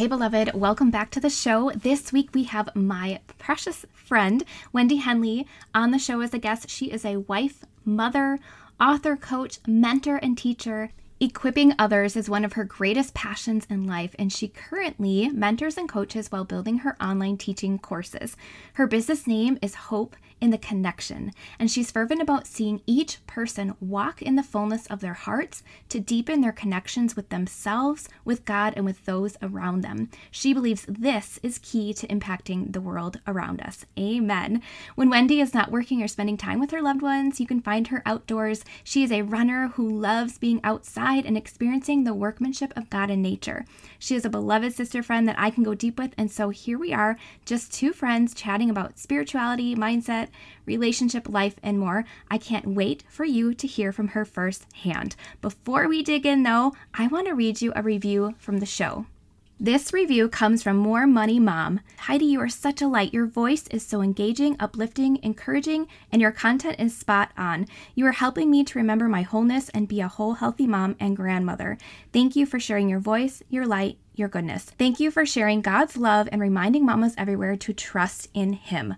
Hey, beloved, welcome back to the show. This week we have my precious friend, Wendy Henley, on the show as a guest. She is a wife, mother, author, coach, mentor, and teacher. Equipping others is one of her greatest passions in life, and she currently mentors and coaches while building her online teaching courses. Her business name is Hope in the Connection, and she's fervent about seeing each person walk in the fullness of their hearts to deepen their connections with themselves, with God, and with those around them. She believes this is key to impacting the world around us. Amen. When Wendy is not working or spending time with her loved ones, you can find her outdoors. She is a runner who loves being outside and experiencing the workmanship of God in nature. She is a beloved sister friend that I can go deep with, and so here we are, just two friends chatting about spirituality, mindset, relationship, life, and more. I can't wait for you to hear from her firsthand. Before we dig in, though, I want to read you a review from the show. This review comes from More Money Mom. Heidi, you are such a light. Your voice is so engaging, uplifting, encouraging, and your content is spot on. You are helping me to remember my wholeness and be a whole, healthy mom and grandmother. Thank you for sharing your voice, your light, your goodness. Thank you for sharing God's love and reminding mamas everywhere to trust in Him.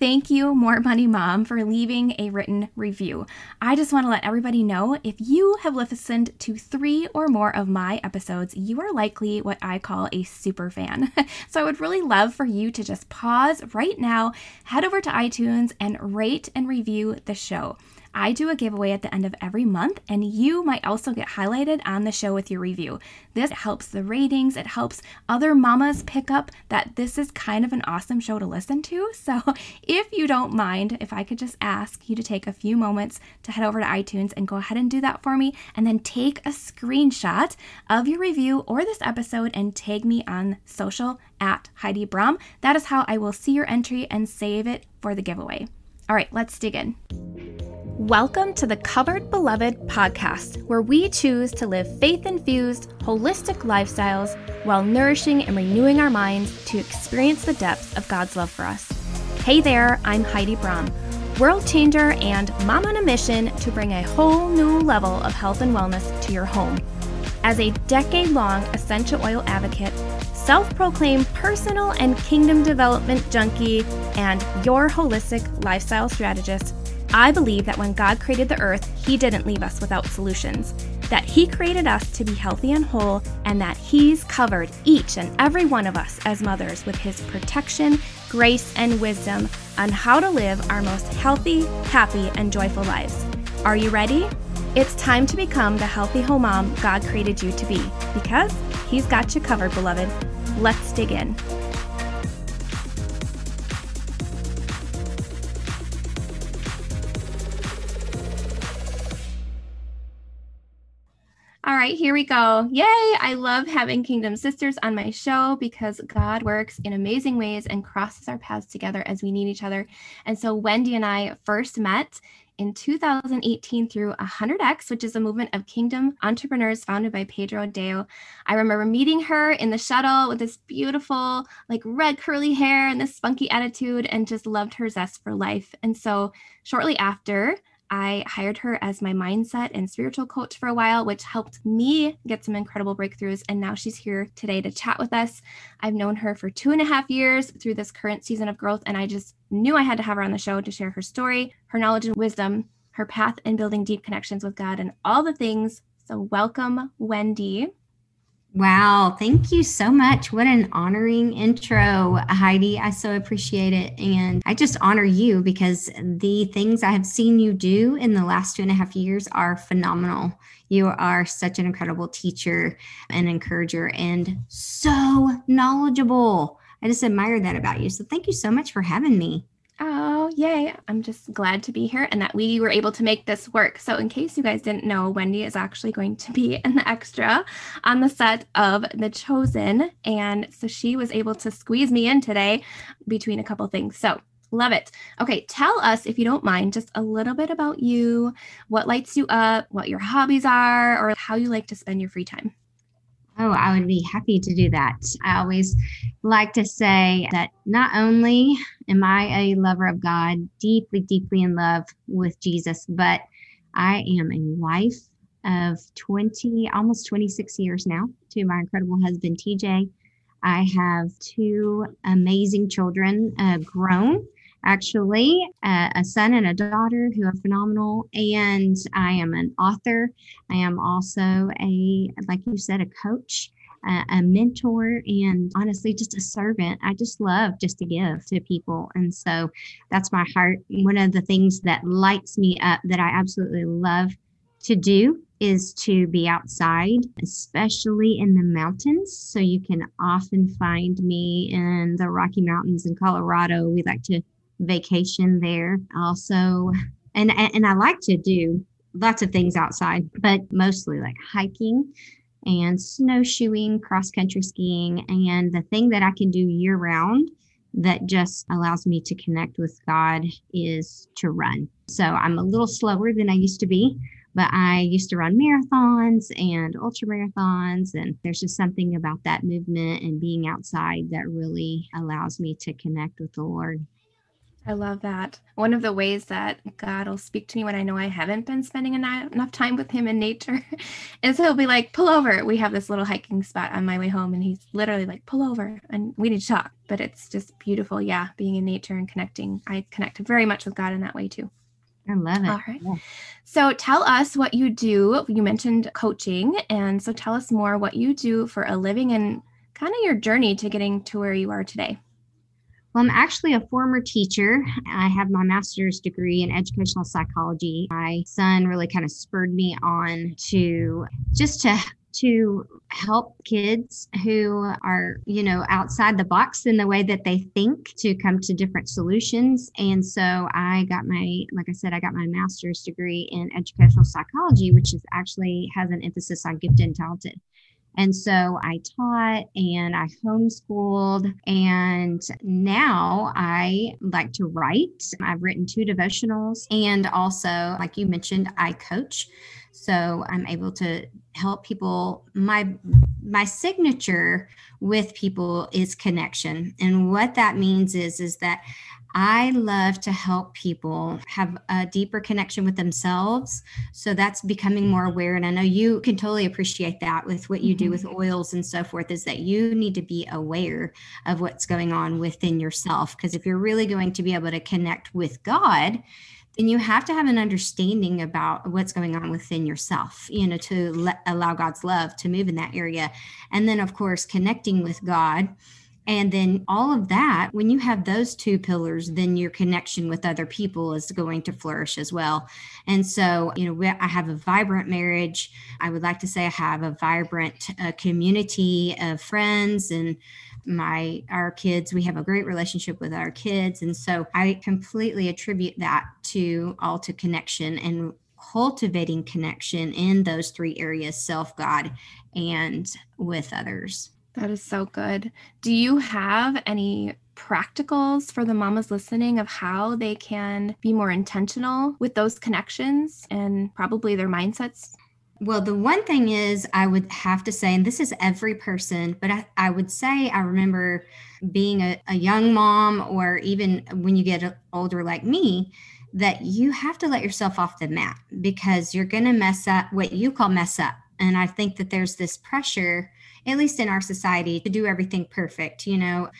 Thank you, More Money Mom, for leaving a written review. I just want to let everybody know, if you have listened to 3 or more of my episodes, you are likely what I call a super fan. So I would really love for you to just pause right now, head over to iTunes, and rate and review the show. I do a giveaway at the end of every month, and you might also get highlighted on the show with your review. This helps the ratings. It helps other mamas pick up that this is kind of an awesome show to listen to. So if you don't mind, if I could just ask you to take a few moments to head over to iTunes and go ahead and do that for me, and then take a screenshot of your review or this episode and tag me on social at Heidi Braam. That is how I will see your entry and save it for the giveaway. All right, let's dig in. Welcome to the Covered Beloved podcast, where we choose to live faith-infused, holistic lifestyles while nourishing and renewing our minds to experience the depths of God's love for us. Hey there, I'm Heidi Braam, world changer and mom on a mission to bring a whole new level of health and wellness to your home. As a decade-long essential oil advocate, self-proclaimed personal and kingdom development junkie, and your holistic lifestyle strategist, I believe that when God created the earth, He didn't leave us without solutions, that He created us to be healthy and whole, and that He's covered each and every one of us as mothers with His protection, grace, and wisdom on how to live our most healthy, happy, and joyful lives. Are you ready? It's time to become the healthy home mom God created you to be, because He's got you covered, beloved. Let's dig in. All right, here we go. Yay! I love having Kingdom Sisters on my show because God works in amazing ways and crosses our paths together as we need each other. And so Wendy and I first met in 2018 through 100X, which is a movement of Kingdom entrepreneurs founded by Pedro Adeo. I remember meeting her in the shuttle with this beautiful, like, red curly hair and this spunky attitude, and just loved her zest for life. And so shortly after, I hired her as my mindset and spiritual coach for a while, which helped me get some incredible breakthroughs. And now she's here today to chat with us. I've known her for 2.5 years through this current season of growth, and I just knew I had to have her on the show to share her story, her knowledge and wisdom, her path in building deep connections with God, and all the things. So welcome, Wendy. Wow. Thank you so much. What an honoring intro, Heidi. I so appreciate it. And I just honor you because the things I have seen you do in the last 2.5 years are phenomenal. You are such an incredible teacher and encourager and so knowledgeable. I just admire that about you. So thank you so much for having me. Oh, yay. I'm just glad to be here and that we were able to make this work. So in case you guys didn't know, Wendy is actually going to be in the extra on the set of The Chosen. And so she was able to squeeze me in today between a couple things. So love it. Okay. Tell us, if you don't mind, just a little bit about you, what lights you up, what your hobbies are, or how you like to spend your free time. Oh, I would be happy to do that. I always like to say that not only am I a lover of God, deeply, deeply in love with Jesus, but I am a wife of almost 26 years now to my incredible husband, TJ. I have two amazing children, grown, actually, a son and a daughter who are phenomenal. And I am an author. I am also a, like you said, a coach, a mentor, and honestly, just a servant. I just love just to give to people. And so that's my heart. One of the things that lights me up that I absolutely love to do is to be outside, especially in the mountains. So you can often find me in the Rocky Mountains in Colorado. We like to vacation there also. And I like to do lots of things outside, but mostly like hiking and snowshoeing, cross-country skiing. And the thing that I can do year-round that just allows me to connect with God is to run. So I'm a little slower than I used to be, but I used to run marathons and ultra marathons. And there's just something about that movement and being outside that really allows me to connect with the Lord. I love that. One of the ways that God will speak to me when I know I haven't been spending enough time with him in nature is he'll be like, pull over. We have this little hiking spot on my way home, and he's literally like, pull over and we need to talk. But it's just beautiful. Yeah. Being in nature and connecting. I connect very much with God in that way too. I love it. All right. Yeah. So tell us what you do. You mentioned coaching. And so tell us more what you do for a living and kind of your journey to getting to where you are today. Well, I'm actually a former teacher. I have my master's degree in educational psychology. My son really kind of spurred me on to just to help kids who are, you know, outside the box in the way that they think, to come to different solutions. And so I got my, like I said, I got my master's degree in educational psychology, which is actually has an emphasis on gifted and talented. And so I taught and I homeschooled, and now I like to write. I've written 2 devotionals, and also, like you mentioned, I coach. So I'm able to help people. My signature with people is connection. And what that means is that I love to help people have a deeper connection with themselves. So that's becoming more aware. And I know you can totally appreciate that with what you do with oils and so forth, is that you need to be aware of what's going on within yourself. Because if you're really going to be able to connect with God, then you have to have an understanding about what's going on within yourself, you know, to allow God's love to move in that area. And then, of course, connecting with God. And then all of that, when you have those 2 pillars, then your connection with other people is going to flourish as well. And so, you know, I have a vibrant marriage. I would like to say I have a vibrant community of friends, and our kids, we have a great relationship with our kids. And so I completely attribute that to connection and cultivating connection in those 3 areas: self, God, and with others. That is so good. Do you have any practicals for the mamas listening of how they can be more intentional with those connections and probably their mindsets? Well, the one thing is, I would have to say, and this is every person, but I would say, I remember being a young mom, or even when you get older like me, that you have to let yourself off the mat, because you're going to mess up, what you call mess up. And I think that there's this pressure, at least in our society, to do everything perfect. You know,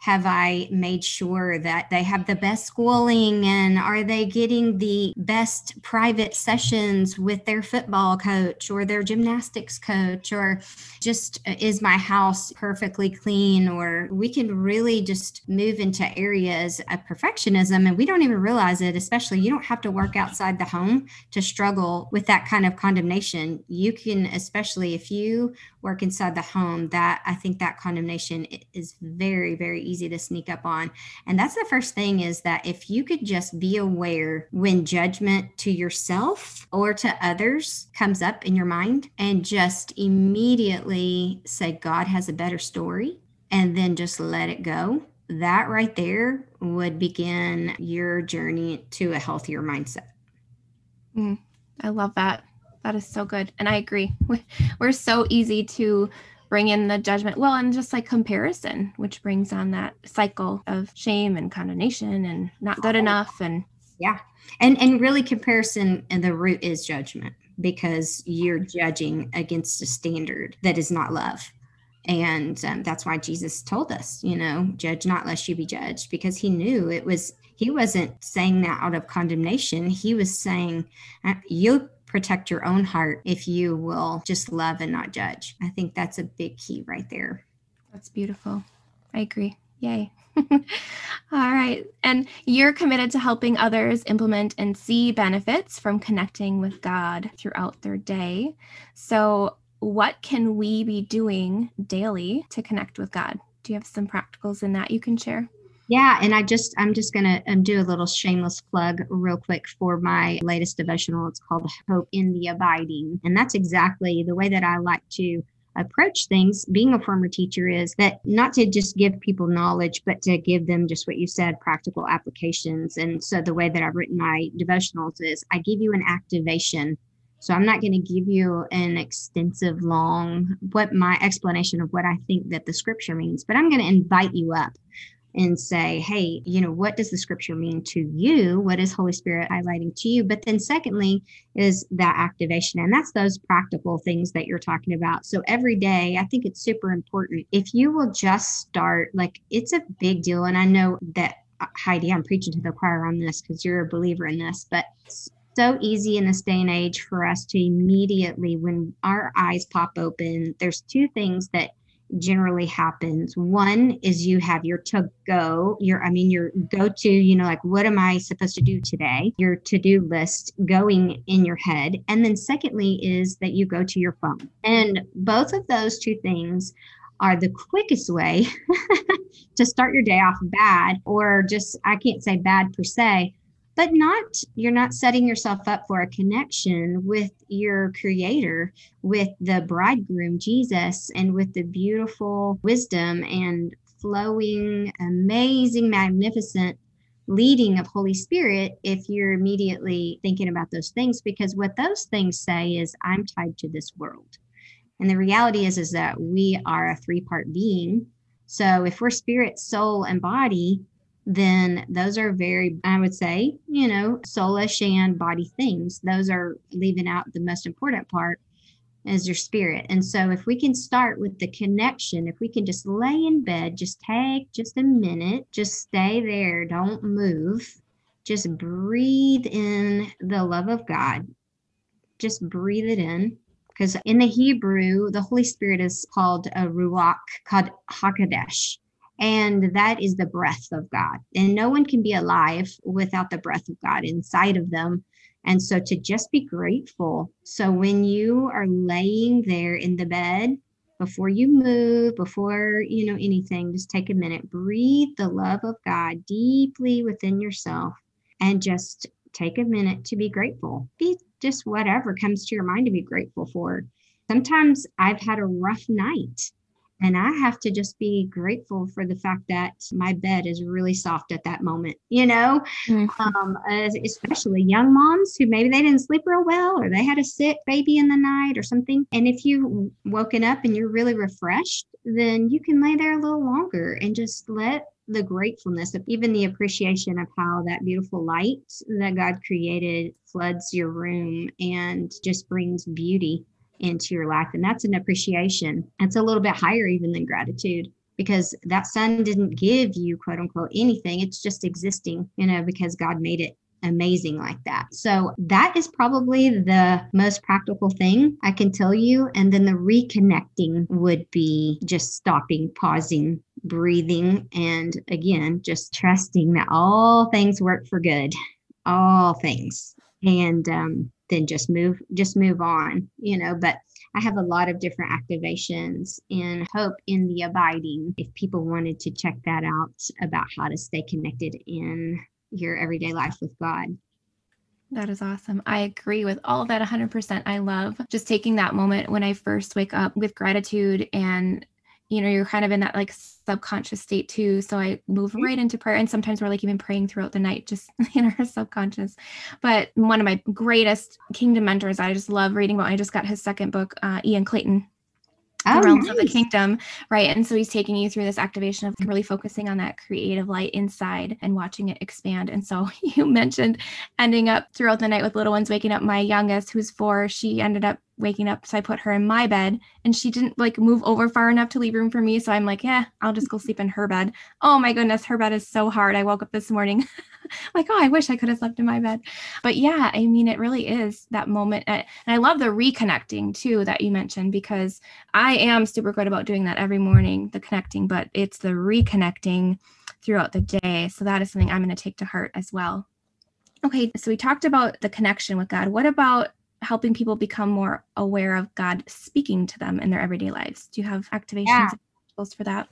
have I made sure that they have the best schooling, and are they getting the best private sessions with their football coach or their gymnastics coach, or just is my house perfectly clean? Or we can really just move into areas of perfectionism, and we don't even realize it. Especially, you don't have to work outside the home to struggle with that kind of condemnation. You can, especially if you work inside the home, that I think that condemnation is very, very easy to sneak up on. And that's the first thing, is that if you could just be aware when judgment to yourself or to others comes up in your mind, and just immediately say, God has a better story, and then just let it go. That right there would begin your journey to a healthier mindset. I love that. That is so good. And I agree. We're so easy to bring in the judgment. Well, and just like comparison, which brings on that cycle of shame and condemnation and not good enough. And yeah. And really, comparison, and the root is judgment, because you're judging against a standard that is not love. And that's why Jesus told us, you know, judge not lest you be judged, because he knew it was, he wasn't saying that out of condemnation. He was saying, you'll protect your own heart if you will just love and not judge. I think that's a big key right there. That's beautiful. I agree. Yay. All right. And you're committed to helping others implement and see benefits from connecting with God throughout their day. So what can we be doing daily to connect with God? Do you have some practicals in that you can share? Yeah. And I'm just going to do a little shameless plug real quick for my latest devotional. It's called Hope in the Abiding. And that's exactly the way that I like to approach things. Being a former teacher is that not to just give people knowledge, but to give them just what you said, practical applications. And so the way that I've written my devotionals is I give you an activation. So I'm not going to give you an extensive long, what my explanation of what I think that the scripture means, but I'm going to invite you up and say, hey, you know, what does the scripture mean to you? What is Holy Spirit highlighting to you? But then secondly is that activation. And that's those practical things that you're talking about. So every day, I think it's super important. If you will just start, like, it's a big deal. And I know that, Heidi, I'm preaching to the choir on this because you're a believer in this, but it's so easy in this day and age for us to immediately, when our eyes pop open, there's two things that generally happens. One is you have your to-go, your go-to, you know, like, what am I supposed to do today? Your to-do list going in your head. And then secondly is that you go to your phone. And both of those two things are the quickest way to start your day off bad, or just, I can't say bad per se, but you're not setting yourself up for a connection with your creator, with the bridegroom, Jesus, and with the beautiful wisdom and flowing, amazing, magnificent leading of Holy Spirit if you're immediately thinking about those things, because what those things say is, I'm tied to this world. And the reality is that we are a three-part being. So if we're spirit, soul, and body, then those are very, I would say, you know, soulish and body things. Those are leaving out the most important part is your spirit. And so if we can start with the connection, if we can just lay in bed, just take just a minute, just stay there, don't move, just breathe in the love of God. Just breathe it in. Because in the Hebrew, the Holy Spirit is called a Ruach, called HaKodesh. And that is the breath of God. And no one can be alive without the breath of God inside of them. And so to just be grateful. So when you are laying there in the bed, before you move, before, you know, anything, just take a minute, breathe the love of God deeply within yourself, and just take a minute to be grateful. Be just whatever comes to your mind to be grateful for. Sometimes I've had a rough night, and I have to just be grateful for the fact that my bed is really soft at that moment, you know, especially young moms who maybe they didn't sleep real well, or they had a sick baby in the night or something. And if you've woken up and you're really refreshed, then you can lay there a little longer and just let the gratefulness of even the appreciation of how that beautiful light that God created floods your room and just brings beauty into your life. And that's an appreciation. It's a little bit higher even than gratitude, because that sun didn't give you, quote unquote, anything. It's just existing, you know, because God made it amazing like that. So that is probably the most practical thing I can tell you. And then the reconnecting would be just stopping, pausing, breathing. And again, just trusting that all things work for good, all things. And, then just move on, you know, but I have a lot of different activations in Hope in the Abiding, if people wanted to check that out, about how to stay connected in your everyday life with God. That is awesome. I agree with all of that 100%. I love just taking that moment when I first wake up with gratitude, and you know, you're kind of in that like subconscious state too. So I move right into prayer. And sometimes we're like even praying throughout the night, just in our subconscious. But one of my greatest kingdom mentors, I just love reading about, I just got his second book, Ian Clayton. realms of the kingdom, right? And so he's taking you through this activation of really focusing on that creative light inside and watching it expand. And so you mentioned ending up throughout the night with little ones waking up. My youngest, who's 4, she ended up waking up. So I put her in my bed and she didn't like move over far enough to leave room for me. So I'm like, yeah, I'll just go sleep in her bed. Oh my goodness. Her bed is so hard. I woke up this morning like, oh, I wish I could have slept in my bed. But yeah, I mean, it really is that moment. And I love the reconnecting too, that you mentioned, because I am super good about doing that every morning, the connecting, but it's the reconnecting throughout the day. So that is something I'm going to take to heart as well. Okay. So we talked about the connection with God. What about helping people become more aware of God speaking to them in their everyday lives? Do you have activations and tools for that?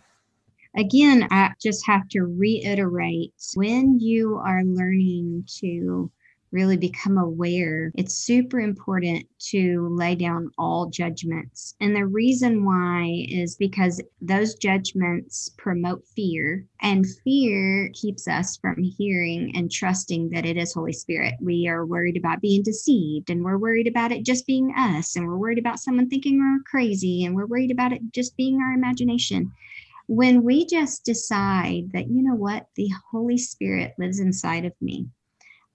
Again, I just have to reiterate, when you are learning to really become aware, it's super important to lay down all judgments. And the reason why is because those judgments promote fear, and fear keeps us from hearing and trusting that it is Holy Spirit. We are worried about being deceived, and we're worried about it just being us, and we're worried about someone thinking we're crazy, and we're worried about it just being our imagination. When we just decide that, you know what, the Holy Spirit lives inside of me.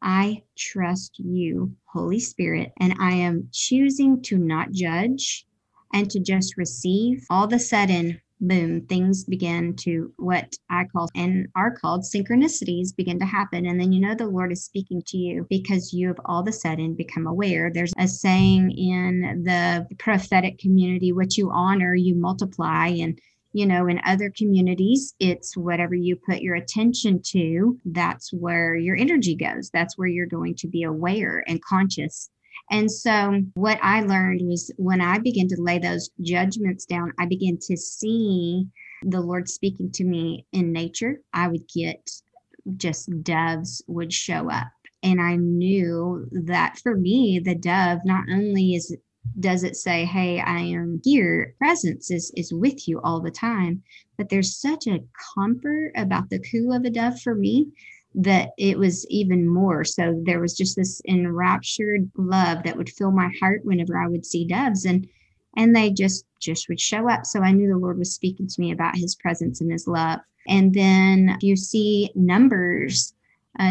I trust you, Holy Spirit, and I am choosing to not judge and to just receive. All of a sudden, boom, things begin to, what I call and are called, synchronicities begin to happen. And then you know the Lord is speaking to you because you have all of a sudden become aware. There's a saying in the prophetic community, what you honor, you multiply. And you know, in other communities, it's whatever you put your attention to, that's where your energy goes. That's where you're going to be aware and conscious. And so what I learned was when I began to lay those judgments down, I began to see the Lord speaking to me in nature. I would get just doves would show up. And I knew that for me, the dove, not only is does it say, hey, I am here, presence is with you all the time, but there's such a comfort about the coo of a dove for me that it was even more. So there was just this enraptured love that would fill my heart whenever I would see doves, and they just would show up. So I knew the Lord was speaking to me about his presence and his love. And then if you see numbers,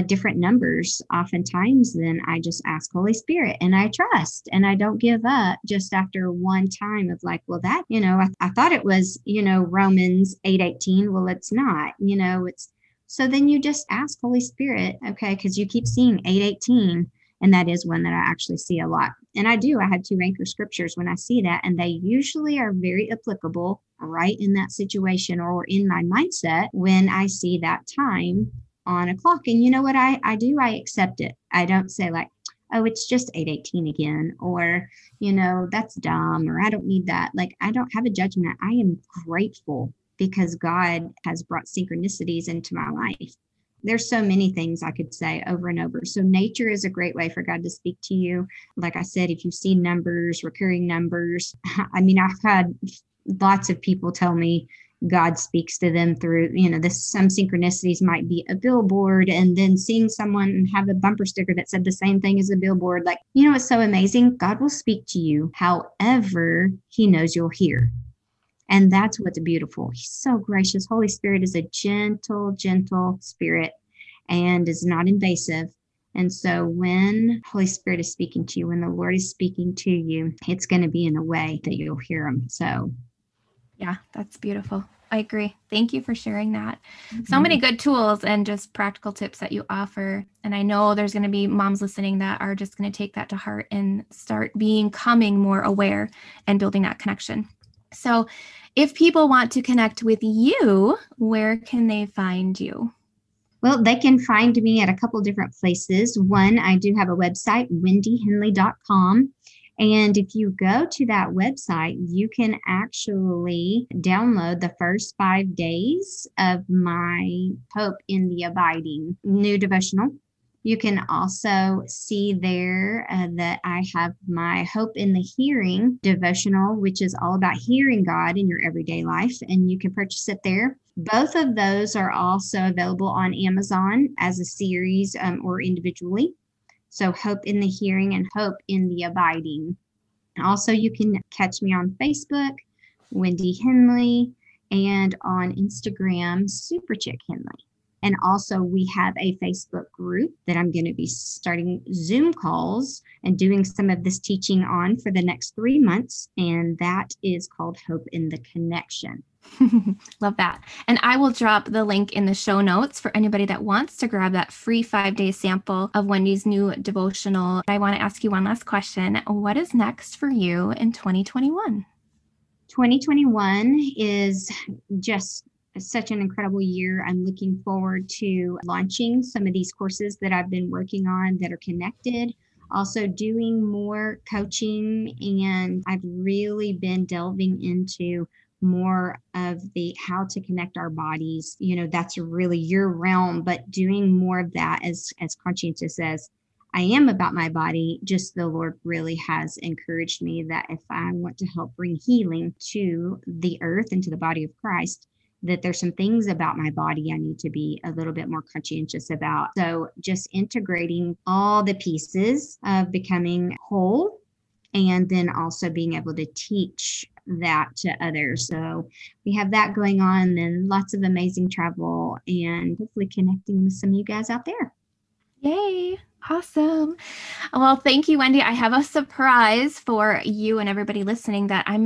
different numbers, oftentimes then I just ask Holy Spirit, and I trust, and I don't give up just after one time of like, well, that, you know, I thought it was, you know, Romans 8:18. Well, it's not, you know, it's, so then you just ask Holy Spirit, okay, because you keep seeing 8:18. And that is one that I actually see a lot. And I do, I have 2 anchor scriptures when I see that, and they usually are very applicable right in that situation or in my mindset when I see that time on a clock. And you know what I do? I accept it. I don't say like, oh, it's just 8:18 again, or, you know, that's dumb, or I don't need that. Like, I don't have a judgment. I am grateful because God has brought synchronicities into my life. There's so many things I could say over and over. So nature is a great way for God to speak to you. Like I said, if you see numbers, recurring numbers, I mean, I've had lots of people tell me God speaks to them through, you know, this, some synchronicities might be a billboard, and then seeing someone have a bumper sticker that said the same thing as a billboard. Like, you know, it's so amazing. God will speak to you however he knows you'll hear. And that's what's beautiful. He's so gracious. Holy Spirit is a gentle, gentle spirit and is not invasive. And so when Holy Spirit is speaking to you, when the Lord is speaking to you, it's going to be in a way that you'll hear him. So yeah, that's beautiful. I agree. Thank you for sharing that. Mm-hmm. So many good tools and just practical tips that you offer. And I know there's going to be moms listening that are just going to take that to heart and start becoming more aware and building that connection. So if people want to connect with you, where can they find you? Well, they can find me at a couple different places. One, I do have a website, wendyhenley.com. And if you go to that website, you can actually download the first 5 days of my Hope in the Abiding new devotional. You can also see there that I have my Hope in the Hearing devotional, which is all about hearing God in your everyday life. And you can purchase it there. Both of those are also available on Amazon as a series or individually. So Hope in the Hearing and Hope in the Abiding. And also, you can catch me on Facebook. Wendy Henley, and on Instagram, Super Chick Henley. And also we have a Facebook group that I'm going to be starting Zoom calls and doing some of this teaching on for the next 3 months. And that is called Hope in the Connection. Love that. And I will drop the link in the show notes for anybody that wants to grab that free 5-day sample of Wendy's new devotional. I want to ask you one last question. What is next for you in 2021? 2021 is just such an incredible year. I'm looking forward to launching some of these courses that I've been working on that are connected. Also doing more coaching, and I've really been delving into more of the how to connect our bodies. You know, that's really your realm, but doing more of that as conscientious says, I am about my body. Just the Lord really has encouraged me that if I want to help bring healing to the earth and to the body of Christ, that there's some things about my body I need to be a little bit more conscientious about. So just integrating all the pieces of becoming whole, and then also being able to teach that to others. So we have that going on, and lots of amazing travel, and hopefully connecting with some of you guys out there. Yay. Awesome. Well, thank you, Wendy. I have a surprise for you and everybody listening that I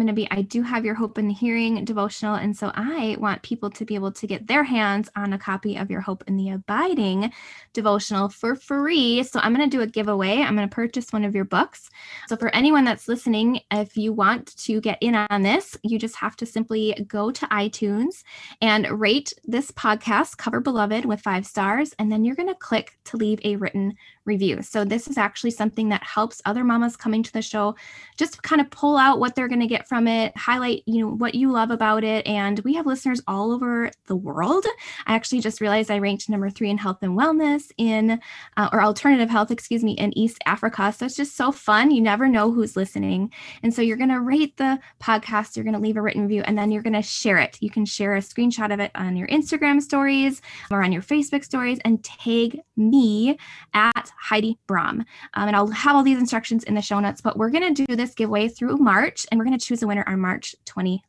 do have your Hope in the Hearing devotional. And so I want people to be able to get their hands on a copy of your Hope in the Abiding devotional for free. So I'm going to do a giveaway. I'm going to purchase one of your books. So for anyone that's listening, if you want to get in on this, you just have to simply go to iTunes and rate this podcast, Covered Beloved, with 5 stars. And then you're going to click to leave a written review. So this is actually something that helps other mamas coming to the show just kind of pull out what they're going to get from it, highlight, what you love about it. And we have listeners all over the world. I actually just realized I ranked number 3 in health and wellness or alternative health, in East Africa. So it's just so fun. You never know who's listening. And so you're going to rate the podcast, you're going to leave a written review, and then you're going to share it. You can share a screenshot of it on your Instagram stories or on your Facebook stories and tag me at Heidi Braam. And I'll have all these instructions in the show notes, but we're going to do this giveaway through March, and we're going to choose a winner on March 25th.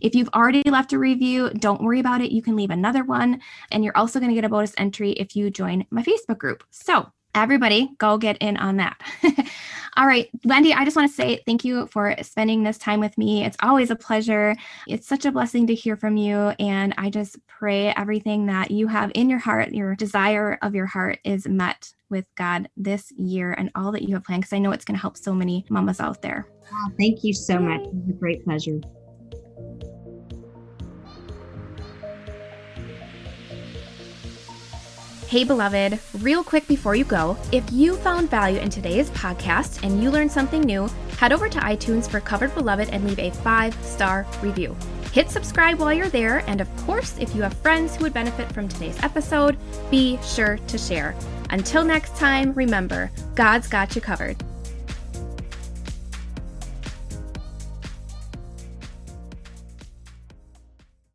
If you've already left a review, don't worry about it. You can leave another one, and you're also going to get a bonus entry if you join my Facebook group. So everybody go get in on that. All right, Wendy, I just want to say thank you for spending this time with me. It's always a pleasure. It's such a blessing to hear from you. And I just pray everything that you have in your heart, your desire of your heart, is met with God this year and all that you have planned, because I know it's going to help so many mamas out there. Wow, thank you so much. It was a great pleasure. Hey, beloved, real quick before you go, if you found value in today's podcast and you learned something new, head over to iTunes for Covered Beloved and leave a 5-star review. Hit subscribe while you're there. And of course, if you have friends who would benefit from today's episode, be sure to share. Until next time, remember, God's got you covered.